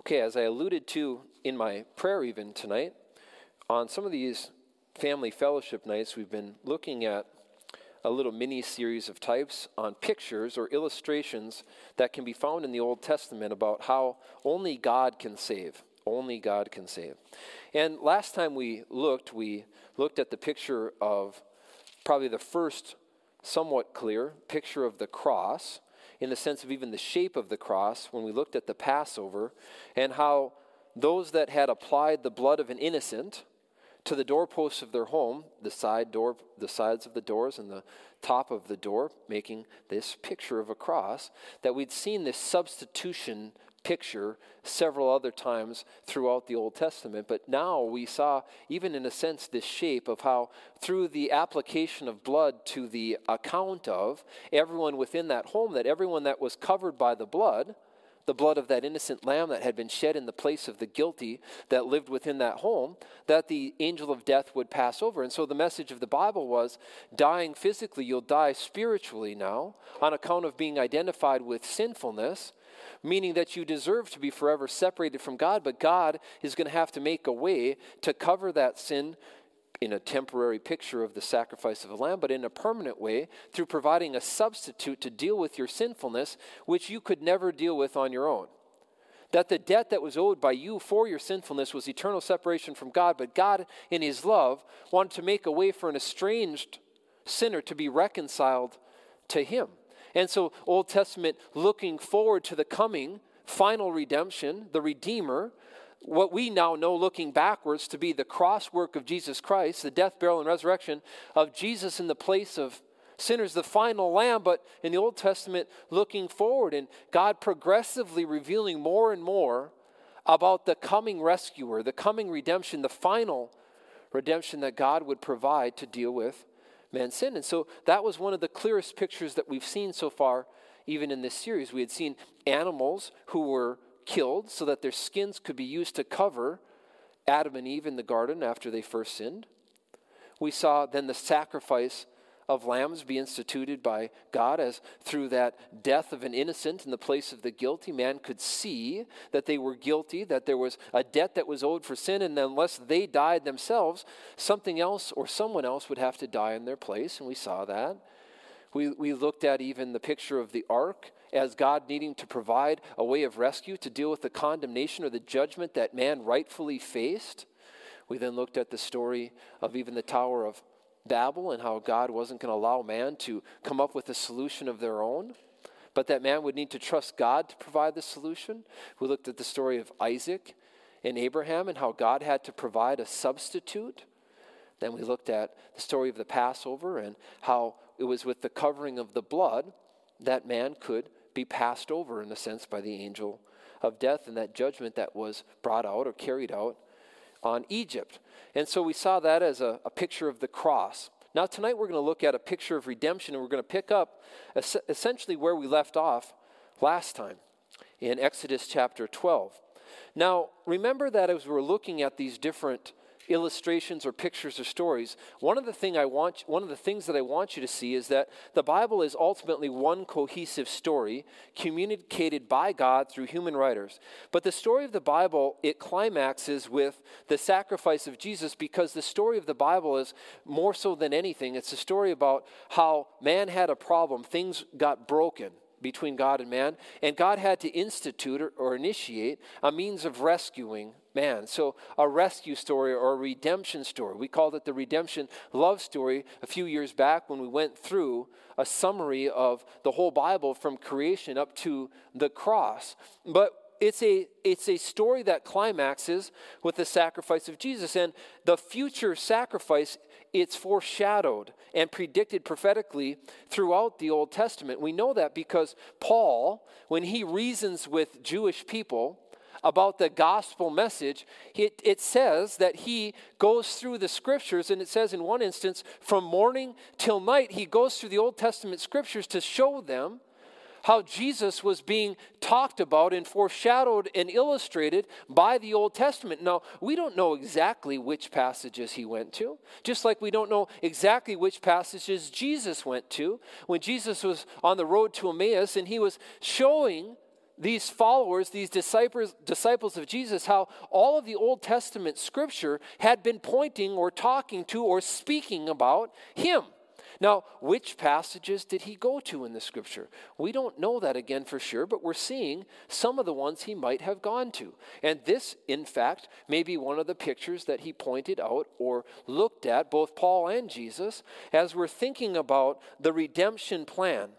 Okay, as I alluded to in my prayer even tonight, on some of these family fellowship nights, we've been looking at a little mini-series of types on pictures or illustrations that can be found in the Old Testament about how only God can save. Only God can save. And last time we looked at the picture of probably the first somewhat clear picture of the cross, in the sense of even the shape of the cross, when we looked at the Passover, and how those that had applied the blood of an innocent to the doorposts of their home, the sides of the doors and the top of the door, making this picture of a cross, that we'd seen this substitution picture several other times throughout the Old Testament. But now we saw, even in a sense, this shape of how through the application of blood to the account of everyone within that home, that everyone that was covered by the blood of that innocent lamb that had been shed in the place of the guilty that lived within that home, that the angel of death would pass over. And so the message of the Bible was, dying physically, you'll die spiritually now on account of being identified with sinfulness, meaning that you deserve to be forever separated from God, but God is going to have to make a way to cover that sin in a temporary picture of the sacrifice of a lamb, but in a permanent way through providing a substitute to deal with your sinfulness, which you could never deal with on your own. That the debt that was owed by you for your sinfulness was eternal separation from God, but God, in his love, wanted to make a way for an estranged sinner to be reconciled to him. And so Old Testament, looking forward to the coming final redemption, the Redeemer, what we now know looking backwards to be the cross work of Jesus Christ, the death, burial, and resurrection of Jesus in the place of sinners, the final lamb, but in the Old Testament, looking forward and God progressively revealing more and more about the coming rescuer, the coming redemption, the final redemption that God would provide to deal with man's sin. And so that was one of the clearest pictures that we've seen so far, even in this series. We had seen animals who were killed so that their skins could be used to cover Adam and Eve in the garden after they first sinned. We saw then the sacrifice of lambs be instituted by God, as through that death of an innocent in the place of the guilty, man could see that they were guilty, that there was a debt that was owed for sin, and unless they died themselves, something else or someone else would have to die in their place, and we saw that. We looked at even the picture of the ark as God needing to provide a way of rescue to deal with the condemnation or the judgment that man rightfully faced. We then looked at the story of even the Tower of Babel and how God wasn't going to allow man to come up with a solution of their own, but that man would need to trust God to provide the solution. We looked at the story of Isaac and Abraham and how God had to provide a substitute. Then we looked at the story of the Passover and how it was with the covering of the blood that man could be passed over, in a sense, by the angel of death and that judgment that was brought out or carried out on Egypt. And so we saw that as a picture of the cross. Now tonight we're going to look at a picture of redemption, and we're going to pick up essentially where we left off last time in Exodus chapter 12. Now remember that as we're looking at these different illustrations or pictures or stories, one of the things that I want you to see is that the Bible is ultimately one cohesive story communicated by God through human writers. But the story of the Bible, it climaxes with the sacrifice of Jesus, because the story of the Bible is more so than anything, it's a story about how man had a problem, things got broken between God and man, and God had to institute or initiate a means of rescuing man. So a rescue story or a redemption story. We called it the redemption love story a few years back when we went through a summary of the whole Bible from creation up to the cross. But it's a story that climaxes with the sacrifice of Jesus, and the future sacrifice, it's foreshadowed and predicted prophetically throughout the Old Testament. We know that because Paul, when he reasons with Jewish people about the gospel message, it says that he goes through the scriptures, and it says in one instance, from morning till night, he goes through the Old Testament scriptures to show them how Jesus was being talked about and foreshadowed and illustrated by the Old Testament. Now, we don't know exactly which passages he went to, just like we don't know exactly which passages Jesus went to when Jesus was on the road to Emmaus, and he was showing these followers, these disciples of Jesus, how all of the Old Testament scripture had been pointing or talking to or speaking about him. Now, which passages did he go to in the scripture? We don't know that again for sure, but we're seeing some of the ones he might have gone to. And this, in fact, may be one of the pictures that he pointed out or looked at, both Paul and Jesus, as we're thinking about the redemption plan,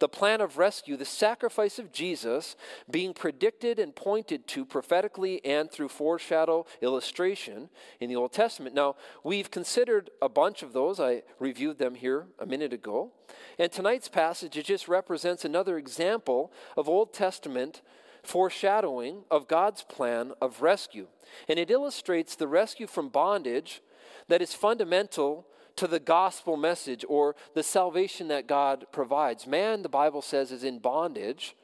the plan of rescue, the sacrifice of Jesus being predicted and pointed to prophetically and through foreshadow illustration in the Old Testament. Now, we've considered a bunch of those. I reviewed them here a minute ago. And tonight's passage, it just represents another example of Old Testament foreshadowing of God's plan of rescue. And it illustrates the rescue from bondage that is fundamental to the gospel message or the salvation that God provides. Man, the Bible says, is in bondage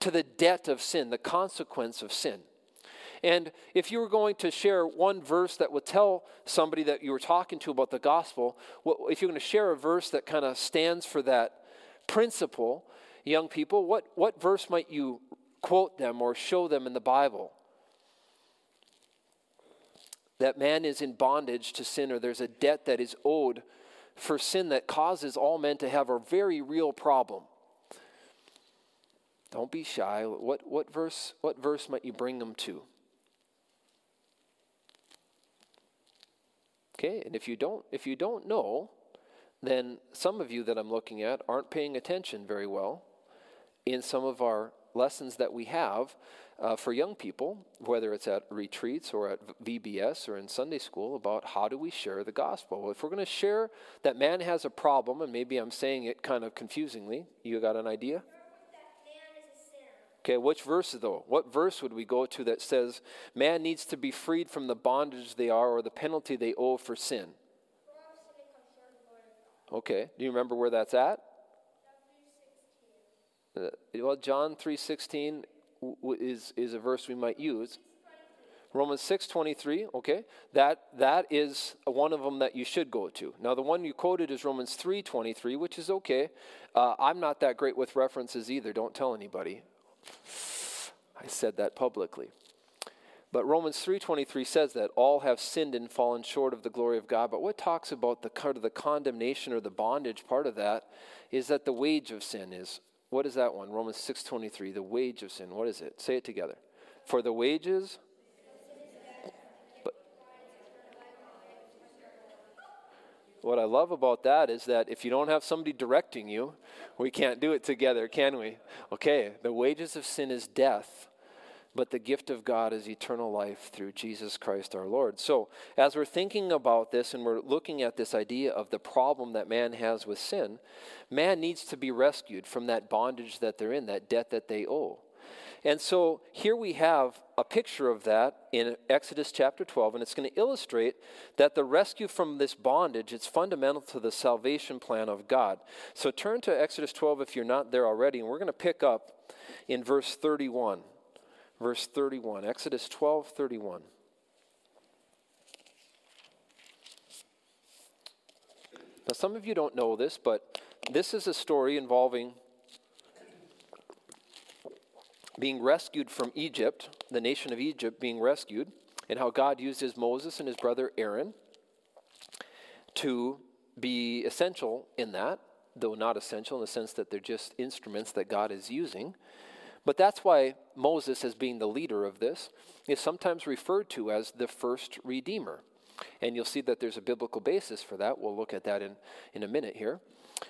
to the debt of sin, the consequence of sin. And if you were going to share one verse that would tell somebody that you were talking to about the gospel, if you're going to share a verse that kind of stands for that principle, young people, what verse might you quote them or show them in the Bible? That man is in bondage to sin, or there's a debt that is owed for sin that causes all men to have a very real problem. Don't be shy. What verse might you bring them to? Okay, and if you don't know, then some of you that I'm looking at aren't paying attention very well in some of our lessons that we have for young people, whether it's at retreats or at VBS or in Sunday school, about how do we share the gospel. Well, if we're going to share that man has a problem, and maybe I'm saying it kind of confusingly, you got an idea? Okay, which verse though? What verse would we go to that says man needs to be freed from the bondage they are or the penalty they owe for sin? Okay, do you remember where that's at? Well, John 3:16 is a verse we might use. Romans 6:23, okay, that is one of them that you should go to. Now, the one you quoted is Romans 3:23, which is okay. I'm not that great with references either. Don't tell anybody. I said that publicly. But Romans 3:23 says that all have sinned and fallen short of the glory of God. But what talks about the kind of the condemnation or the bondage part of that is that the wage of sin is. What is that one? Romans 6:23, the wage of sin. What is it? Say it together. For the wages. But what I love about that is that if you don't have somebody directing you, we can't do it together, can we? Okay, the wages of sin is death, but the gift of God is eternal life through Jesus Christ our Lord. So as we're thinking about this and we're looking at this idea of the problem that man has with sin, man needs to be rescued from that bondage that they're in, that debt that they owe. And so here we have a picture of that in Exodus chapter 12, and it's going to illustrate that the rescue from this bondage, it's fundamental to the salvation plan of God. So turn to Exodus 12 if you're not there already, and we're going to pick up in verse 31. Verse 31, Exodus 12, 31. Now, some of you don't know this, but this is a story involving being rescued from Egypt, the nation of Egypt being rescued, and how God uses Moses and his brother Aaron to be essential in that, though not essential in the sense that they're just instruments that God is using. But that's why Moses, as being the leader of this, is sometimes referred to as the first redeemer. And you'll see that there's a biblical basis for that. We'll look at that in a minute here.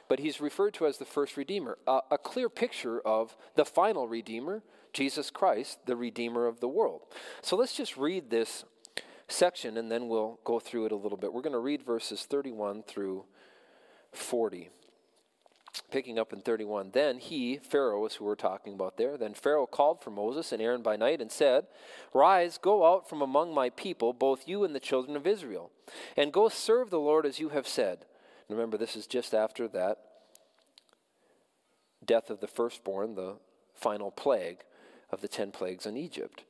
But he's referred to as the first redeemer, a clear picture of the final redeemer, Jesus Christ, the redeemer of the world. So let's just read this section, and then we'll go through it a little bit. We're going to read verses 31 through 40. Picking up in 31, then he, Pharaoh is who we're talking about there, then Pharaoh called for Moses and Aaron by night and said, "Rise, go out from among my people, both you and the children of Israel, and go serve the Lord as you have said." And remember, this is just after that death of the firstborn, the final plague of the 10 plagues in Egypt.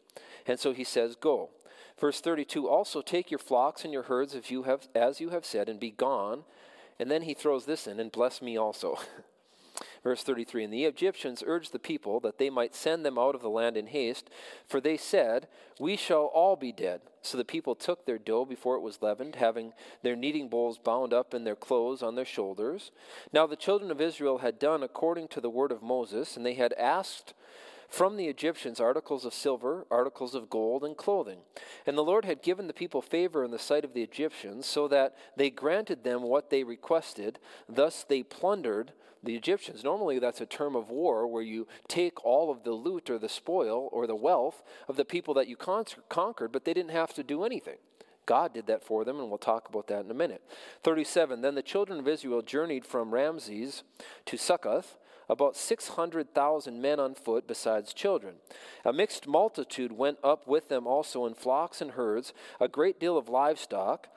And so he says, "Go." Verse 32, "Also take your flocks and your herds as you have said, and be gone." And then he throws this in, "and bless me also." Verse 33, and the Egyptians urged the people that they might send them out of the land in haste, for they said, we shall all be dead. So the people took their dough before it was leavened, having their kneading bowls bound up and their clothes on their shoulders. Now the children of Israel had done according to the word of Moses, and they had asked from the Egyptians articles of silver, articles of gold, and clothing. And the Lord had given the people favor in the sight of the Egyptians, so that they granted them what they requested. Thus they plundered the Egyptians. Normally that's a term of war where you take all of the loot or the spoil or the wealth of the people that you conquered, but they didn't have to do anything. God did that for them, and we'll talk about that in a minute. 37, then the children of Israel journeyed from Ramses to Succoth, about 600,000 men on foot besides children. A mixed multitude went up with them also in flocks and herds, a great deal of livestock,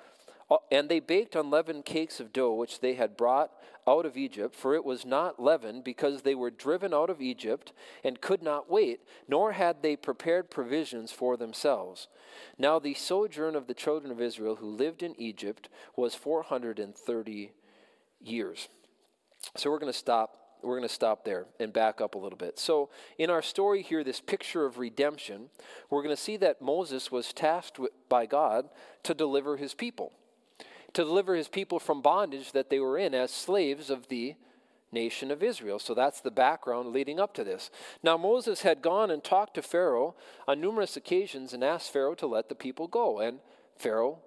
and they baked unleavened cakes of dough which they had brought out of Egypt, for it was not leavened, because they were driven out of Egypt and could not wait, nor had they prepared provisions for themselves. Now the sojourn of the children of Israel who lived in Egypt was 430 years. So we're going to stop there and back up a little bit. So in our story here, this picture of redemption, we're going to see that Moses was tasked by God to deliver his people, from bondage that they were in as slaves of the nation of Israel. So that's the background leading up to this. Now Moses had gone and talked to Pharaoh on numerous occasions and asked Pharaoh to let the people go, and Pharaoh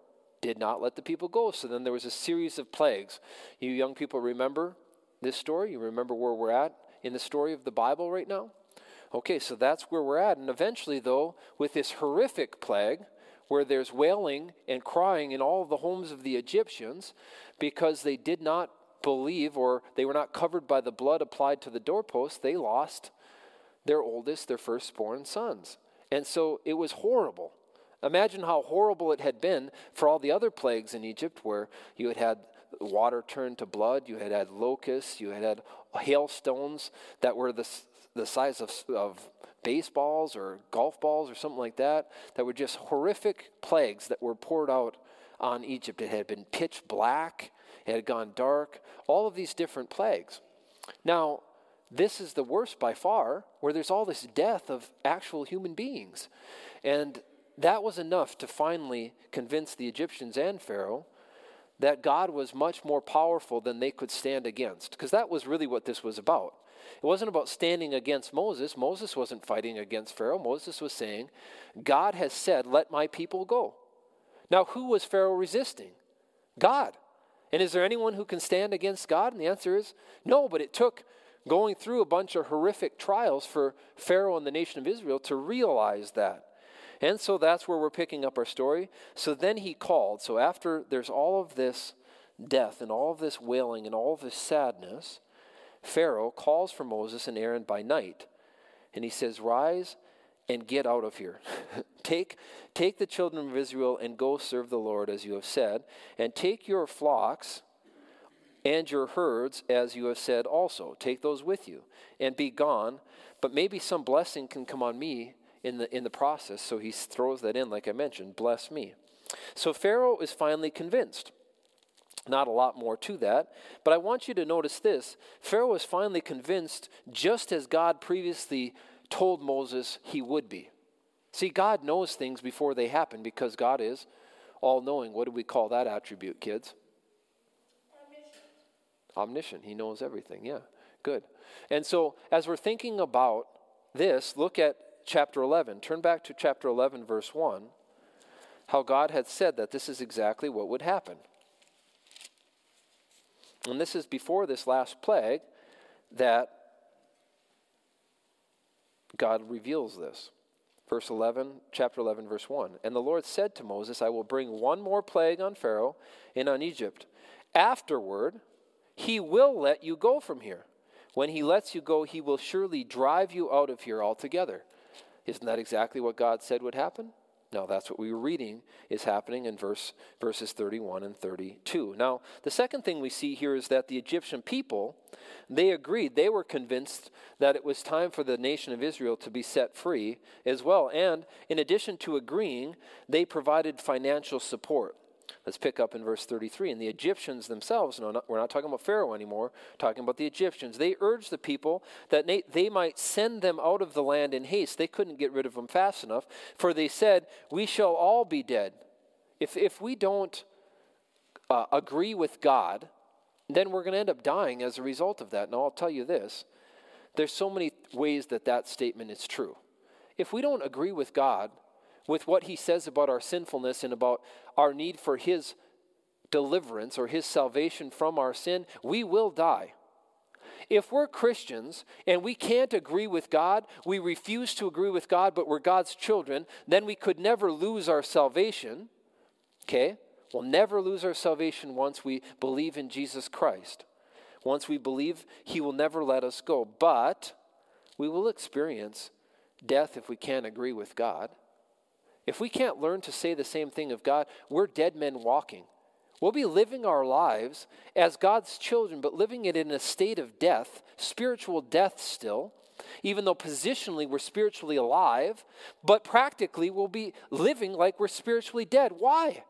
did not let the people go. So then there was a series of plagues. You young people remember this story? You remember where we're at in the story of the Bible right now? Okay, so that's where we're at. And eventually, though, with this horrific plague, where there's wailing and crying in all the homes of the Egyptians because they did not believe, or they were not covered by the blood applied to the doorpost, they lost their oldest, their firstborn sons. And so it was horrible. Imagine how horrible it had been for all the other plagues in Egypt, where you had water turned to blood, you had locusts, you had hailstones that were the size of baseballs or golf balls or something like that, that were just horrific plagues that were poured out on Egypt. It had been pitch black, it had gone dark, all of these different plagues. Now, this is the worst by far, where there's all this death of actual human beings. And that was enough to finally convince the Egyptians and Pharaoh that God was much more powerful than they could stand against. Because that was really what this was about. It wasn't about standing against Moses. Moses wasn't fighting against Pharaoh. Moses was saying, God has said, let my people go. Now, who was Pharaoh resisting? God. And is there anyone who can stand against God? And the answer is no, but it took going through a bunch of horrific trials for Pharaoh and the nation of Israel to realize that. And so that's where we're picking up our story. So then he called. So after there's all of this death and all of this wailing and all of this sadness, Pharaoh calls for Moses and Aaron by night. And he says, rise and get out of here. Take the children of Israel and go serve the Lord as you have said. And take your flocks and your herds as you have said also. Take those with you and be gone. But maybe some blessing can come on me in the process. So he throws that in, like I mentioned, bless me. So Pharaoh is finally convinced. Not a lot more to that, but I want you to notice this. Pharaoh is finally convinced, just as God previously told Moses he would be. See, God knows things before they happen, because God is all-knowing. What do we call that attribute, kids? Omniscient. He knows everything. Yeah, good. And so as we're thinking about this, look at chapter 11. Turn back to chapter 11, verse 1, how God had said that this is exactly what would happen. And this is before this last plague that God reveals this. Verse 11, chapter 11, verse 1. And the Lord said to Moses, I will bring one more plague on Pharaoh and on Egypt. Afterward, he will let you go from here. When he lets you go, he will surely drive you out of here altogether. Isn't that exactly what God said would happen? No, that's what we were reading is happening in verses 31 and 32. Now, the second thing we see here is that the Egyptian people, they agreed. They were convinced that it was time for the nation of Israel to be set free as well. And in addition to agreeing, they provided financial support. Let's pick up in verse 33. And the Egyptians themselves, we're not talking about Pharaoh anymore, talking about the Egyptians. They urged the people that they might send them out of the land in haste. They couldn't get rid of them fast enough, for they said, we shall all be dead. If we don't agree with God, then we're going to end up dying as a result of that. Now, I'll tell you this. There's so many ways that statement is true. If we don't agree with God, with what he says about our sinfulness and about our need for his deliverance or his salvation from our sin, we will die. If we're Christians and we can't agree with God, we refuse to agree with God, but we're God's children, then we could never lose our salvation. Okay? We'll never lose our salvation once we believe in Jesus Christ. Once we believe, he will never let us go. But we will experience death if we can't agree with God. If we can't learn to say the same thing of God, we're dead men walking. We'll be living our lives as God's children, but living it in a state of death, spiritual death still, even though positionally we're spiritually alive, but practically we'll be living like we're spiritually dead. Why?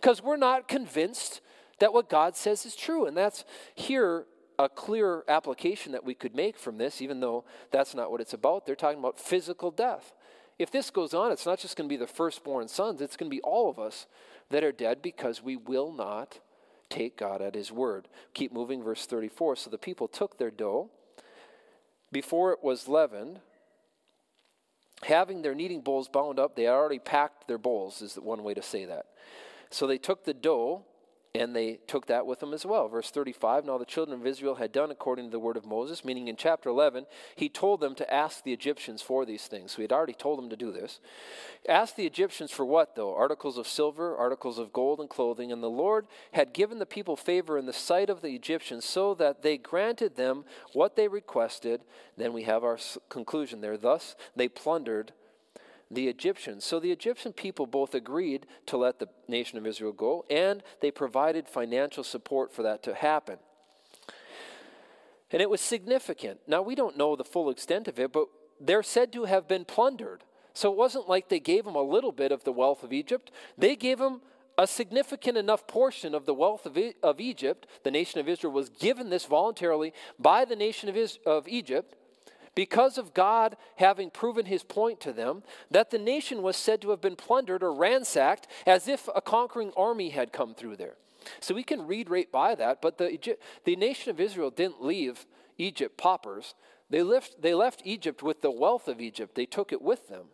Because we're not convinced that what God says is true. And that's here a clear application that we could make from this, even though that's not what it's about. They're talking about physical death. If this goes on, it's not just going to be the firstborn sons. It's going to be all of us that are dead because we will not take God at his word. Keep moving, verse 34. So the people took their dough before it was leavened, having their kneading bowls bound up. They had already packed their bowls, is one way to say that. So they took the dough, and they took that with them as well. Verse 35, now the children of Israel had done according to the word of Moses, meaning in chapter 11, he told them to ask the Egyptians for these things. So he had already told them to do this. Ask the Egyptians for what, though? Articles of silver, articles of gold, and clothing. And the Lord had given the people favor in the sight of the Egyptians so that they granted them what they requested. Then we have our conclusion there. Thus they plundered the Egyptians. So the Egyptian people both agreed to let the nation of Israel go, and they provided financial support for that to happen. And it was significant. Now, we don't know the full extent of it, but they're said to have been plundered. So it wasn't like they gave them a little bit of the wealth of Egypt. They gave them a significant enough portion of the wealth of Egypt. The nation of Israel was given this voluntarily by the nation of Egypt, because of God having proven his point to them, that the nation was said to have been plundered or ransacked as if a conquering army had come through there. So we can read right by that, but the nation of Israel didn't leave Egypt paupers. They left Egypt with the wealth of Egypt. They took it with them.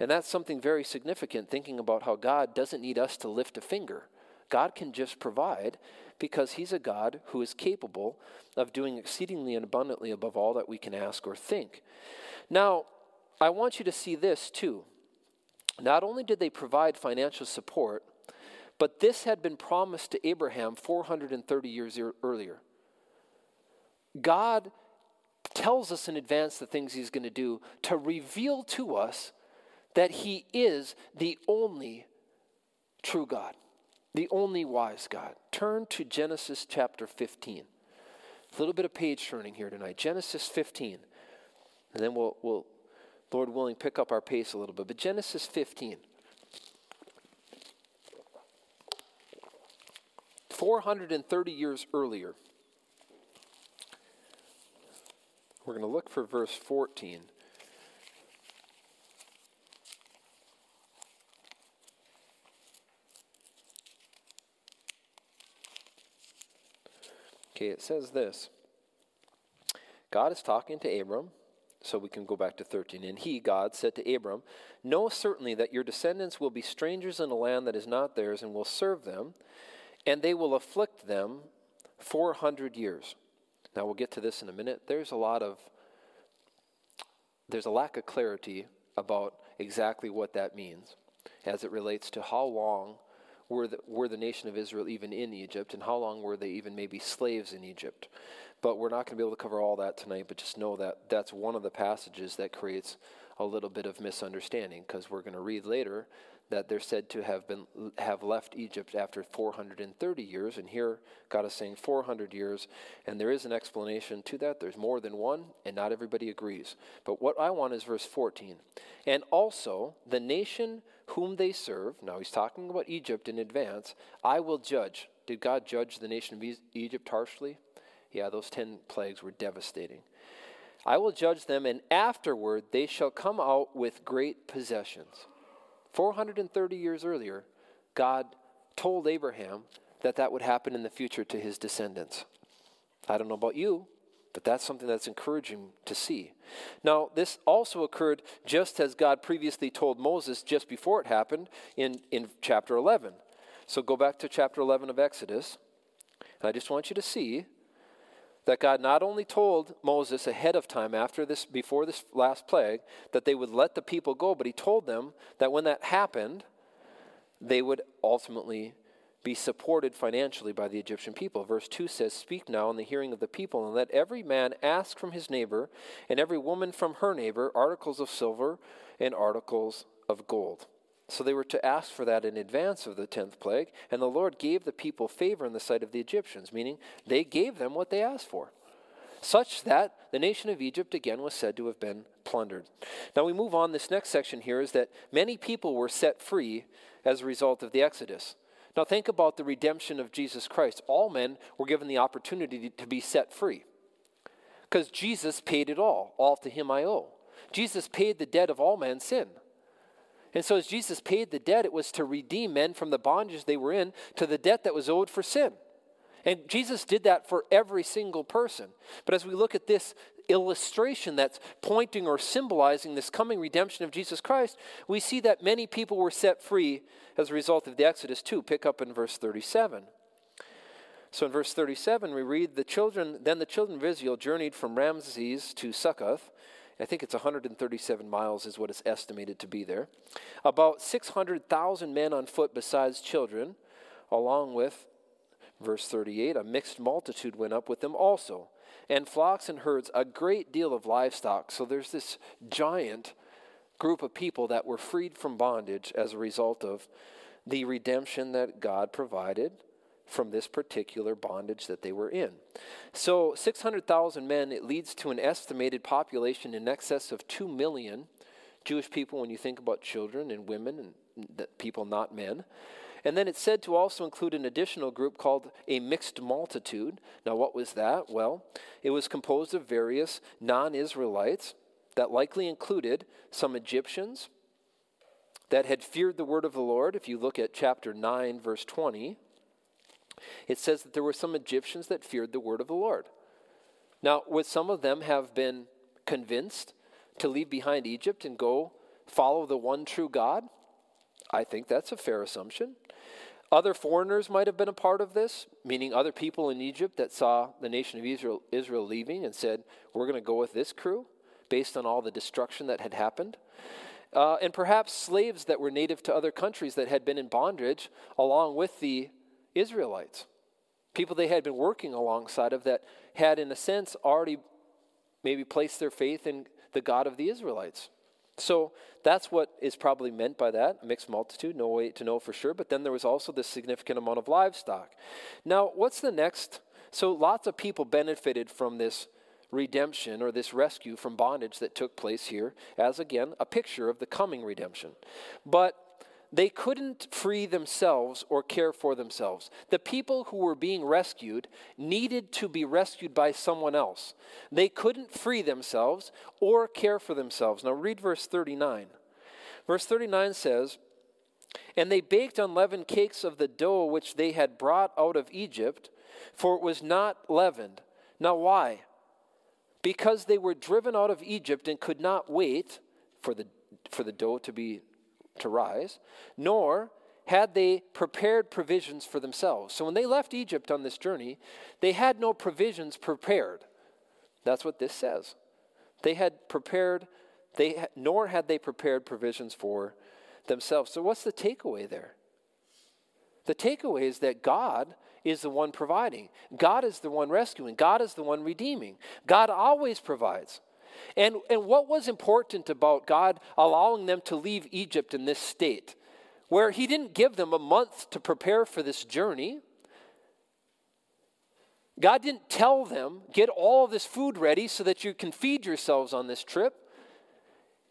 And that's something very significant, thinking about how God doesn't need us to lift a finger. God can just provide, because he's a God who is capable of doing exceedingly and abundantly above all that we can ask or think. Now, I want you to see this too. Not only did they provide financial support, but this had been promised to Abraham 430 years earlier. God tells us in advance the things he's going to do to reveal to us that he is the only true God, the only wise God. Turn to Genesis chapter 15. A little bit of page turning here tonight. Genesis 15. And then we'll, Lord willing, pick up our pace a little bit. But Genesis 15. 430 years earlier. We're going to look for verse 14. Okay, it says this. God is talking to Abram, so we can go back to 13. And he, God, said to Abram, know certainly that your descendants will be strangers in a land that is not theirs and will serve them, and they will afflict them 400 years. Now, we'll get to this in a minute. There's a lack of clarity about exactly what that means as it relates to how long were the nation of Israel even in Egypt, and how long were they even maybe slaves in Egypt. But we're not going to be able to cover all that tonight, but just know that that's one of the passages that creates a little bit of misunderstanding, because we're going to read later that they're said to have left Egypt after 430 years, and here God is saying 400 years, and there is an explanation to that. There's more than one, and not everybody agrees. But what I want is verse 14. And also the nation whom they serve. Now he's talking about Egypt in advance. I will judge. Did God judge the nation of Egypt harshly? Yeah, those 10 plagues were devastating. I will judge them, and afterward they shall come out with great possessions. 430 years earlier, God told Abraham that that would happen in the future to his descendants. I don't know about you, but that's something that's encouraging to see. Now, this also occurred just as God previously told Moses just before it happened in chapter 11. So go back to chapter 11 of Exodus, and I just want you to see that God not only told Moses ahead of time after this, before this last plague, that they would let the people go, but he told them that when that happened, they would ultimately be supported financially by the Egyptian people. Verse 2 says, "Speak now in the hearing of the people, and let every man ask from his neighbor, and every woman from her neighbor, articles of silver and articles of gold." So they were to ask for that in advance of the 10th plague, and the Lord gave the people favor in the sight of the Egyptians, meaning they gave them what they asked for, such that the nation of Egypt again was said to have been plundered. Now we move on. This next section here is that many people were set free as a result of the Exodus. Now think about the redemption of Jesus Christ. All men were given the opportunity to be set free because Jesus paid it all to him I owe. Jesus paid the debt of all man's sin. And so as Jesus paid the debt, it was to redeem men from the bondage they were in to the debt that was owed for sin. And Jesus did that for every single person. But as we look at this illustration that's pointing or symbolizing this coming redemption of Jesus Christ, we see that many people were set free as a result of the Exodus too. Pick up in verse 37. So in verse 37, we read, Then the children of Israel journeyed from Ramses to Succoth. I think it's 137 miles is what it's estimated to be there. About 600,000 men on foot besides children, along with, verse 38, a mixed multitude went up with them also, and flocks and herds, a great deal of livestock. So there's this giant group of people that were freed from bondage as a result of the redemption that God provided from this particular bondage that they were in. So 600,000 men, it leads to an estimated population in excess of 2 million Jewish people when you think about children and women and people not men. And then it's said to also include an additional group called a mixed multitude. Now what was that? Well, it was composed of various non-Israelites that likely included some Egyptians that had feared the word of the Lord. If you look at chapter 9, verse 20, it says that there were some Egyptians that feared the word of the Lord. Now, would some of them have been convinced to leave behind Egypt and go follow the one true God? I think that's a fair assumption. Other foreigners might have been a part of this, meaning other people in Egypt that saw the nation of Israel leaving and said, we're going to go with this crew based on all the destruction that had happened. And perhaps slaves that were native to other countries that had been in bondage along with the Israelites, people they had been working alongside of that had, in a sense, already maybe placed their faith in the God of the Israelites. So that's what is probably meant by that, a mixed multitude, no way to know for sure. But then there was also this significant amount of livestock. Now, what's the next? So lots of people benefited from this redemption or this rescue from bondage that took place here as, again, a picture of the coming redemption. But they couldn't free themselves or care for themselves. The people who were being rescued needed to be rescued by someone else. They couldn't free themselves or care for themselves. Now read verse 39. Verse 39 says, "And they baked unleavened cakes of the dough which they had brought out of Egypt, for it was not leavened." Now why? Because they were driven out of Egypt and could not wait for the dough to rise, nor had they prepared provisions for themselves. So when they left Egypt on this journey, they had no provisions prepared. That's what this says. Nor had they prepared provisions for themselves. So what's the takeaway there? The takeaway is that God is the one providing. God is the one rescuing. God is the one redeeming. God always provides. And what was important about God allowing them to leave Egypt in this state, where he didn't give them a month to prepare for this journey? God didn't tell them, get all of this food ready so that you can feed yourselves on this trip.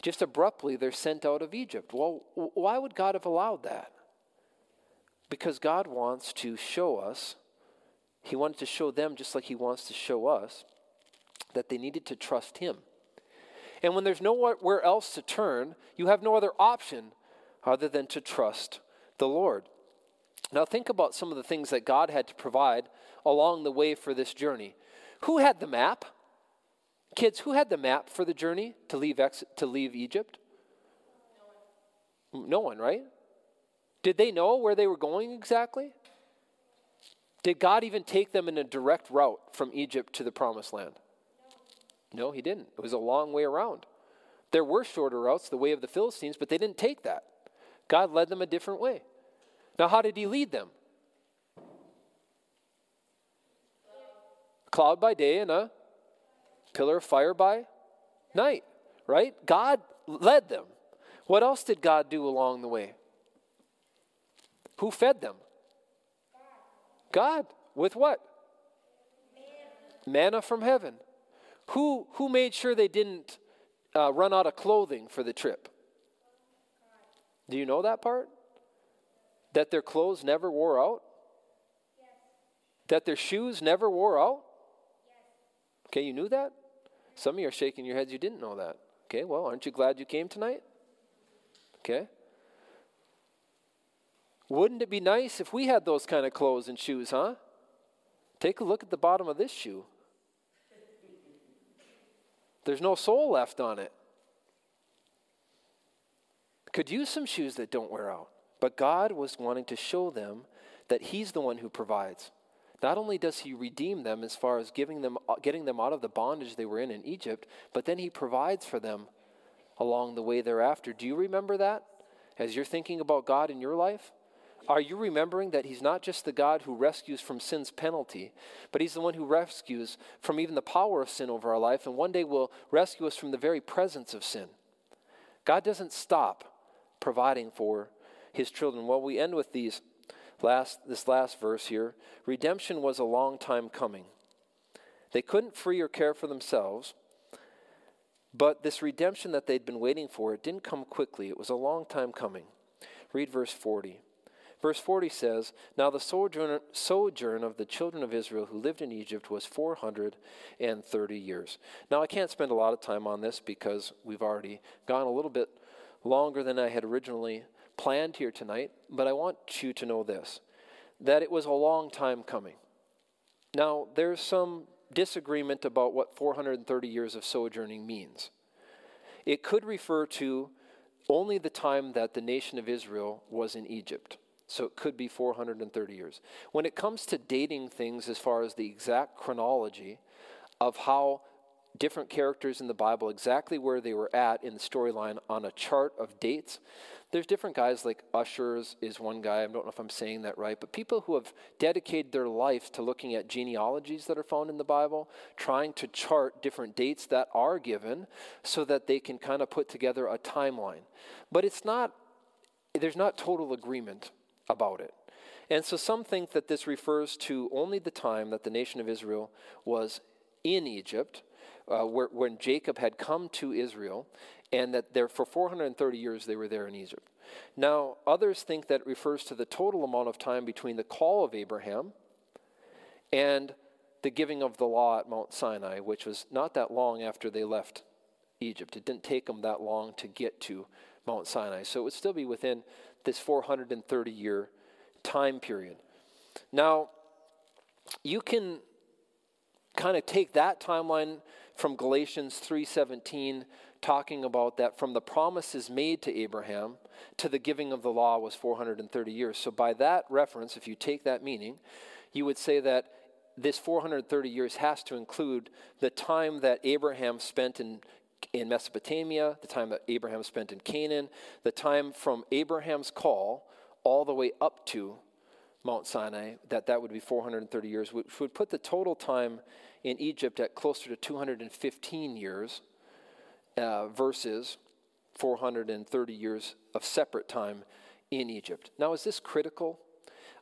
Just abruptly, they're sent out of Egypt. Well, why would God have allowed that? Because God wants to show us, he wanted to show them just like he wants to show us, that they needed to trust him. And when there's nowhere else to turn, you have no other option other than to trust the Lord. Now think about some of the things that God had to provide along the way for this journey. Who had the map? Kids, who had the map for the journey to leave Egypt? No one, right? Did they know where they were going exactly? Did God even take them in a direct route from Egypt to the Promised Land? No, he didn't. It was a long way around. There were shorter routes, the way of the Philistines, but they didn't take that. God led them a different way. Now, how did he lead them? A cloud by day and a pillar of fire by night, right? God led them. What else did God do along the way? Who fed them? God. With what? Manna from heaven. Who made sure they didn't run out of clothing for the trip? Do you know that part? That their clothes never wore out? Yes. That their shoes never wore out? Yes. Okay, you knew that? Some of you are shaking your heads, you didn't know that. Okay, well, aren't you glad you came tonight? Okay. Wouldn't it be nice if we had those kind of clothes and shoes, huh? Take a look at the bottom of this shoe. There's no sole left on it. Could use some shoes that don't wear out. But God was wanting to show them that he's the one who provides. Not only does he redeem them as far as getting them out of the bondage they were in Egypt, but then he provides for them along the way thereafter. Do you remember that as you're thinking about God in your life? Are you remembering that he's not just the God who rescues from sin's penalty, but he's the one who rescues from even the power of sin over our life, and one day will rescue us from the very presence of sin? God doesn't stop providing for his children. Well, we end with this last verse here. Redemption was a long time coming. They couldn't free or care for themselves, but this redemption that they'd been waiting for, it didn't come quickly. It was a long time coming. Read verse 40. Verse 40 says, "Now the sojourn of the children of Israel who lived in Egypt was 430 years." Now I can't spend a lot of time on this because we've already gone a little bit longer than I had originally planned here tonight, but I want you to know this, that it was a long time coming. Now, there's some disagreement about what 430 years of sojourning means. It could refer to only the time that the nation of Israel was in Egypt, so it could be 430 years. When it comes to dating things as far as the exact chronology of how different characters in the Bible, exactly where they were at in the storyline on a chart of dates. There's different guys, like ushers is one guy, I don't know if I'm saying that right, but people who have dedicated their life to looking at genealogies that are found in the Bible, trying to chart different dates that are given so that they can kind of put together a timeline. But there's not total agreement about it. And so some think that this refers to only the time that the nation of Israel was in Egypt, when Jacob had come to Israel, and that there for 430 years they were there in Egypt. Now, others think that it refers to the total amount of time between the call of Abraham and the giving of the law at Mount Sinai, which was not that long after they left Egypt. It didn't take them that long to get to Mount Sinai. So it would still be within this 430-year time period. Now, you can kind of take that timeline from Galatians 3:17, talking about that from the promises made to Abraham to the giving of the law was 430 years. So by that reference, if you take that meaning, you would say that this 430 years has to include the time that Abraham spent in Mesopotamia, the time that Abraham spent in Canaan, the time from Abraham's call all the way up to Mount Sinai, that would be 430 years, which would put the total time in Egypt at closer to 215 years versus 430 years of separate time in Egypt. Now, is this critical?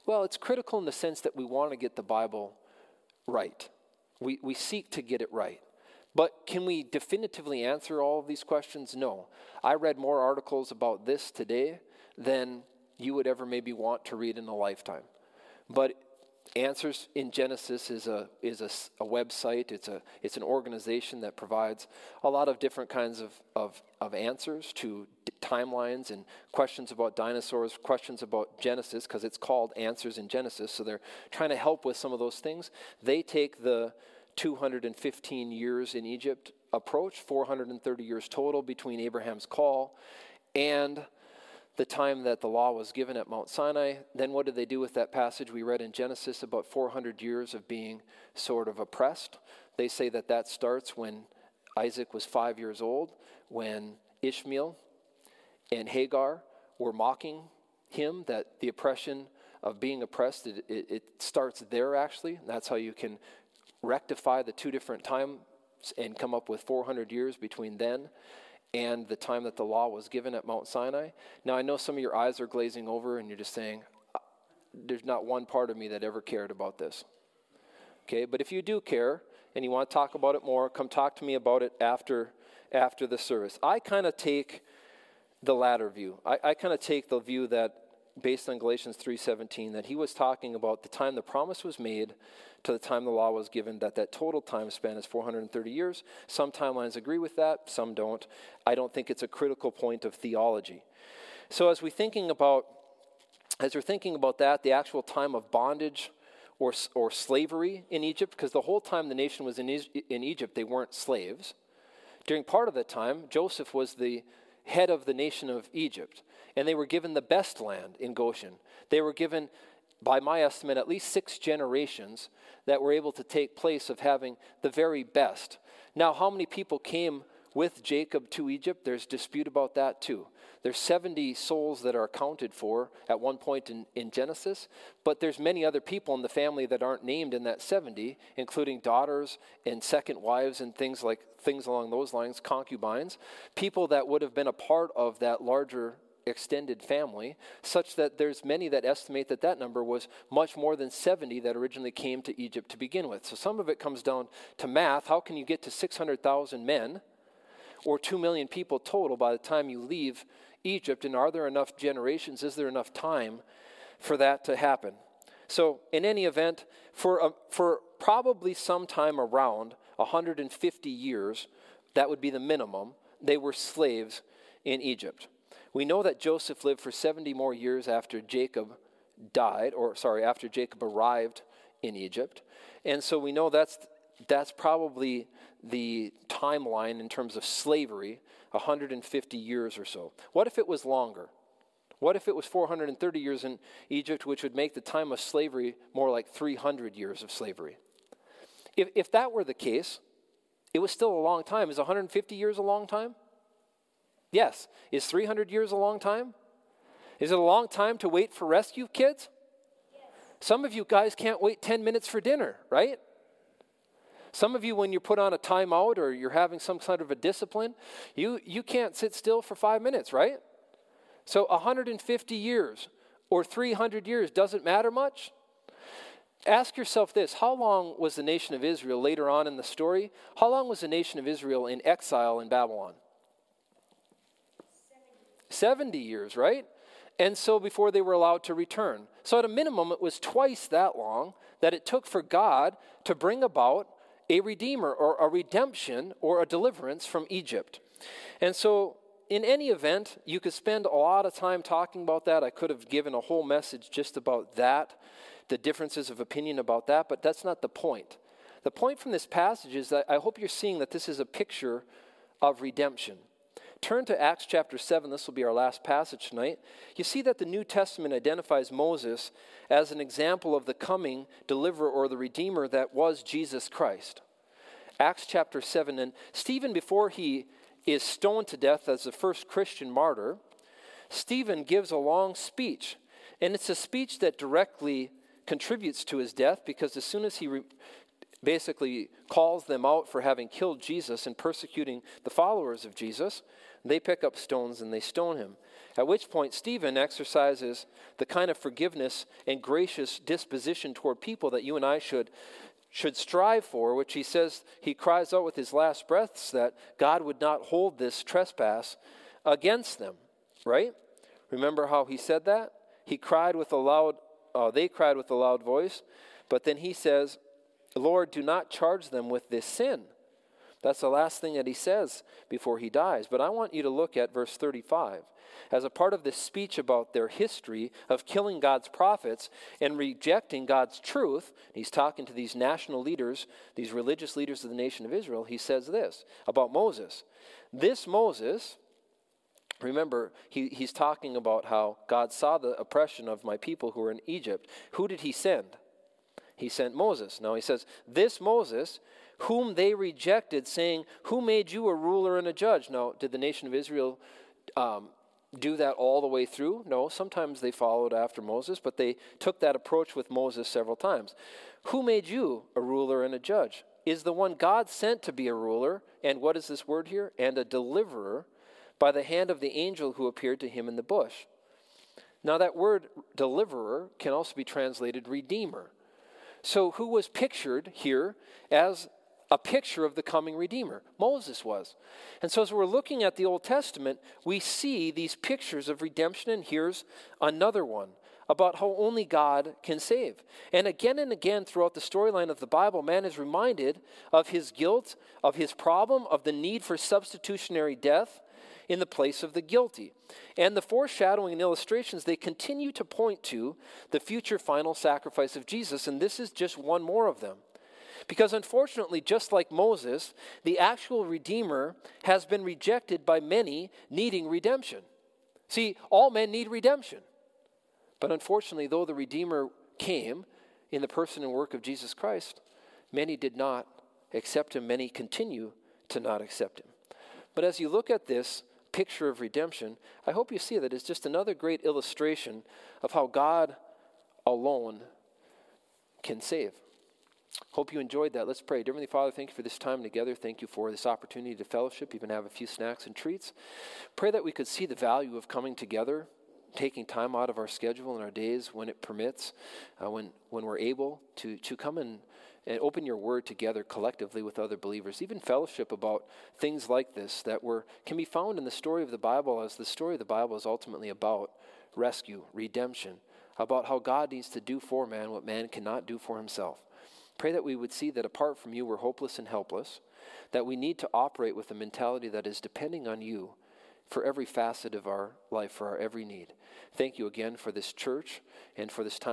Well, it's critical in the sense that we want to get the Bible right. We seek to get it right. But can we definitively answer all of these questions? No. I read more articles about this today than you would ever maybe want to read in a lifetime. But Answers in Genesis is a website. It's an organization that provides a lot of different kinds of answers to timelines and questions about dinosaurs, questions about Genesis, because it's called Answers in Genesis. So they're trying to help with some of those things. They take the 215 years in Egypt approach, 430 years total between Abraham's call and the time that the law was given at Mount Sinai. Then what did they do with that passage we read in Genesis about 400 years of being sort of oppressed? They say that that starts when Isaac was 5 years old, when Ishmael and Hagar were mocking him, that the oppression of being oppressed, it starts there actually. That's how you can rectify the two different times and come up with 400 years between then and the time that the law was given at Mount Sinai. Now, I know some of your eyes are glazing over and you're just saying, there's not one part of me that ever cared about this. Okay, but if you do care and you want to talk about it more, come talk to me about it after the service. I kind of take the latter view. I kind of take the view that, based on Galatians 3:17, that he was talking about the time the promise was made to the time the law was given, that total time span is 430 years. Some timelines agree with that, some don't. I don't think it's a critical point of theology. So as we're thinking about that, the actual time of bondage or slavery in Egypt, because the whole time the nation was in Egypt, they weren't slaves. During part of the time, Joseph was the head of the nation of Egypt, and they were given the best land in Goshen. They were given, by my estimate, at least 6 generations that were able to take place of having the very best. Now, how many people came with Jacob to Egypt? There's dispute about that too. There's 70 souls that are accounted for at one point in Genesis, but there's many other people in the family that aren't named in that 70, including daughters and second wives and things along those lines, concubines, people that would have been a part of that larger extended family, such that there's many that estimate that number was much more than 70 that originally came to Egypt to begin with. So some of it comes down to math. How can you get to 600,000 men or 2 million people total by the time you leave Egypt? And are there enough generations? Is there enough time for that to happen? So in any event, for probably sometime around 150 years, that would be the minimum, they were slaves in Egypt. We know that Joseph lived for 70 more years after Jacob arrived in Egypt. And so we know that's probably the timeline in terms of slavery, 150 years or so. What if it was longer? What if it was 430 years in Egypt, which would make the time of slavery more like 300 years of slavery? If that were the case, it was still a long time. Is 150 years a long time? Yes. Is 300 years a long time? Is it a long time to wait for rescue, kids? Yes. Some of you guys can't wait 10 minutes for dinner, right? Some of you, when you're put on a timeout or you're having some kind of a discipline, you can't sit still for 5 minutes, right? So 150 years or 300 years doesn't matter much. Ask yourself this: how long was the nation of Israel later on in the story? How long was the nation of Israel in exile in Babylon? 70 years, right? And so before they were allowed to return. So at a minimum, it was twice that long that it took for God to bring about a redeemer or a redemption or a deliverance from Egypt. And so in any event, you could spend a lot of time talking about that. I could have given a whole message just about that, the differences of opinion about that, but that's not the point. The point from this passage is that I hope you're seeing that this is a picture of redemption. Turn to Acts chapter 7. This will be our last passage tonight. You see that the New Testament identifies Moses as an example of the coming deliverer or the redeemer that was Jesus Christ. Acts chapter 7. And Stephen, before he is stoned to death as the first Christian martyr, Stephen gives a long speech. And it's a speech that directly contributes to his death, because as soon as he basically calls them out for having killed Jesus and persecuting the followers of Jesus, they pick up stones and they stone him. At which point, Stephen exercises the kind of forgiveness and gracious disposition toward people that you and I should should strive for, which he says, he cries out with his last breaths that God would not hold this trespass against them, right? Remember how he said that? He cried with a loud, they cried with a loud voice, but then he says, Lord, do not charge them with this sin. That's the last thing that he says before he dies. But I want you to look at verse 35. As a part of this speech about their history of killing God's prophets and rejecting God's truth, he's talking to these national leaders, these religious leaders of the nation of Israel. He says this about Moses. This Moses, remember, he's talking about how God saw the oppression of my people who were in Egypt. Who did he send? He sent Moses. Now he says, this Moses, whom they rejected, saying, who made you a ruler and a judge? Now, did the nation of Israel do that all the way through? No, sometimes they followed after Moses, but they took that approach with Moses several times. Who made you a ruler and a judge? Is the one God sent to be a ruler, and what is this word here? And a deliverer, by the hand of the angel who appeared to him in the bush. Now that word deliverer can also be translated redeemer. So who was pictured here as a picture of the coming Redeemer? Moses was. And so as we're looking at the Old Testament, we see these pictures of redemption, and here's another one about how only God can save. And again throughout the storyline of the Bible, man is reminded of his guilt, of his problem, of the need for substitutionary death in the place of the guilty. And the foreshadowing and illustrations, they continue to point to the future final sacrifice of Jesus, and this is just one more of them. Because unfortunately, just like Moses, the actual Redeemer has been rejected by many needing redemption. See, all men need redemption. But unfortunately, though the Redeemer came in the person and work of Jesus Christ, many did not accept him. Many continue to not accept him. But as you look at this picture of redemption, I hope you see that it's just another great illustration of how God alone can save. Hope you enjoyed that. Let's pray. Dear Heavenly Father, thank you for this time together. Thank you for this opportunity to fellowship, even have a few snacks and treats. Pray that we could see the value of coming together, taking time out of our schedule and our days when it permits, when we're able to come and open your word together collectively with other believers, even fellowship about things like this that can be found in the story of the Bible, as the story of the Bible is ultimately about rescue, redemption, about how God needs to do for man what man cannot do for himself. Pray that we would see that apart from you, we're hopeless and helpless, that we need to operate with a mentality that is depending on you for every facet of our life, for our every need. Thank you again for this church and for this time.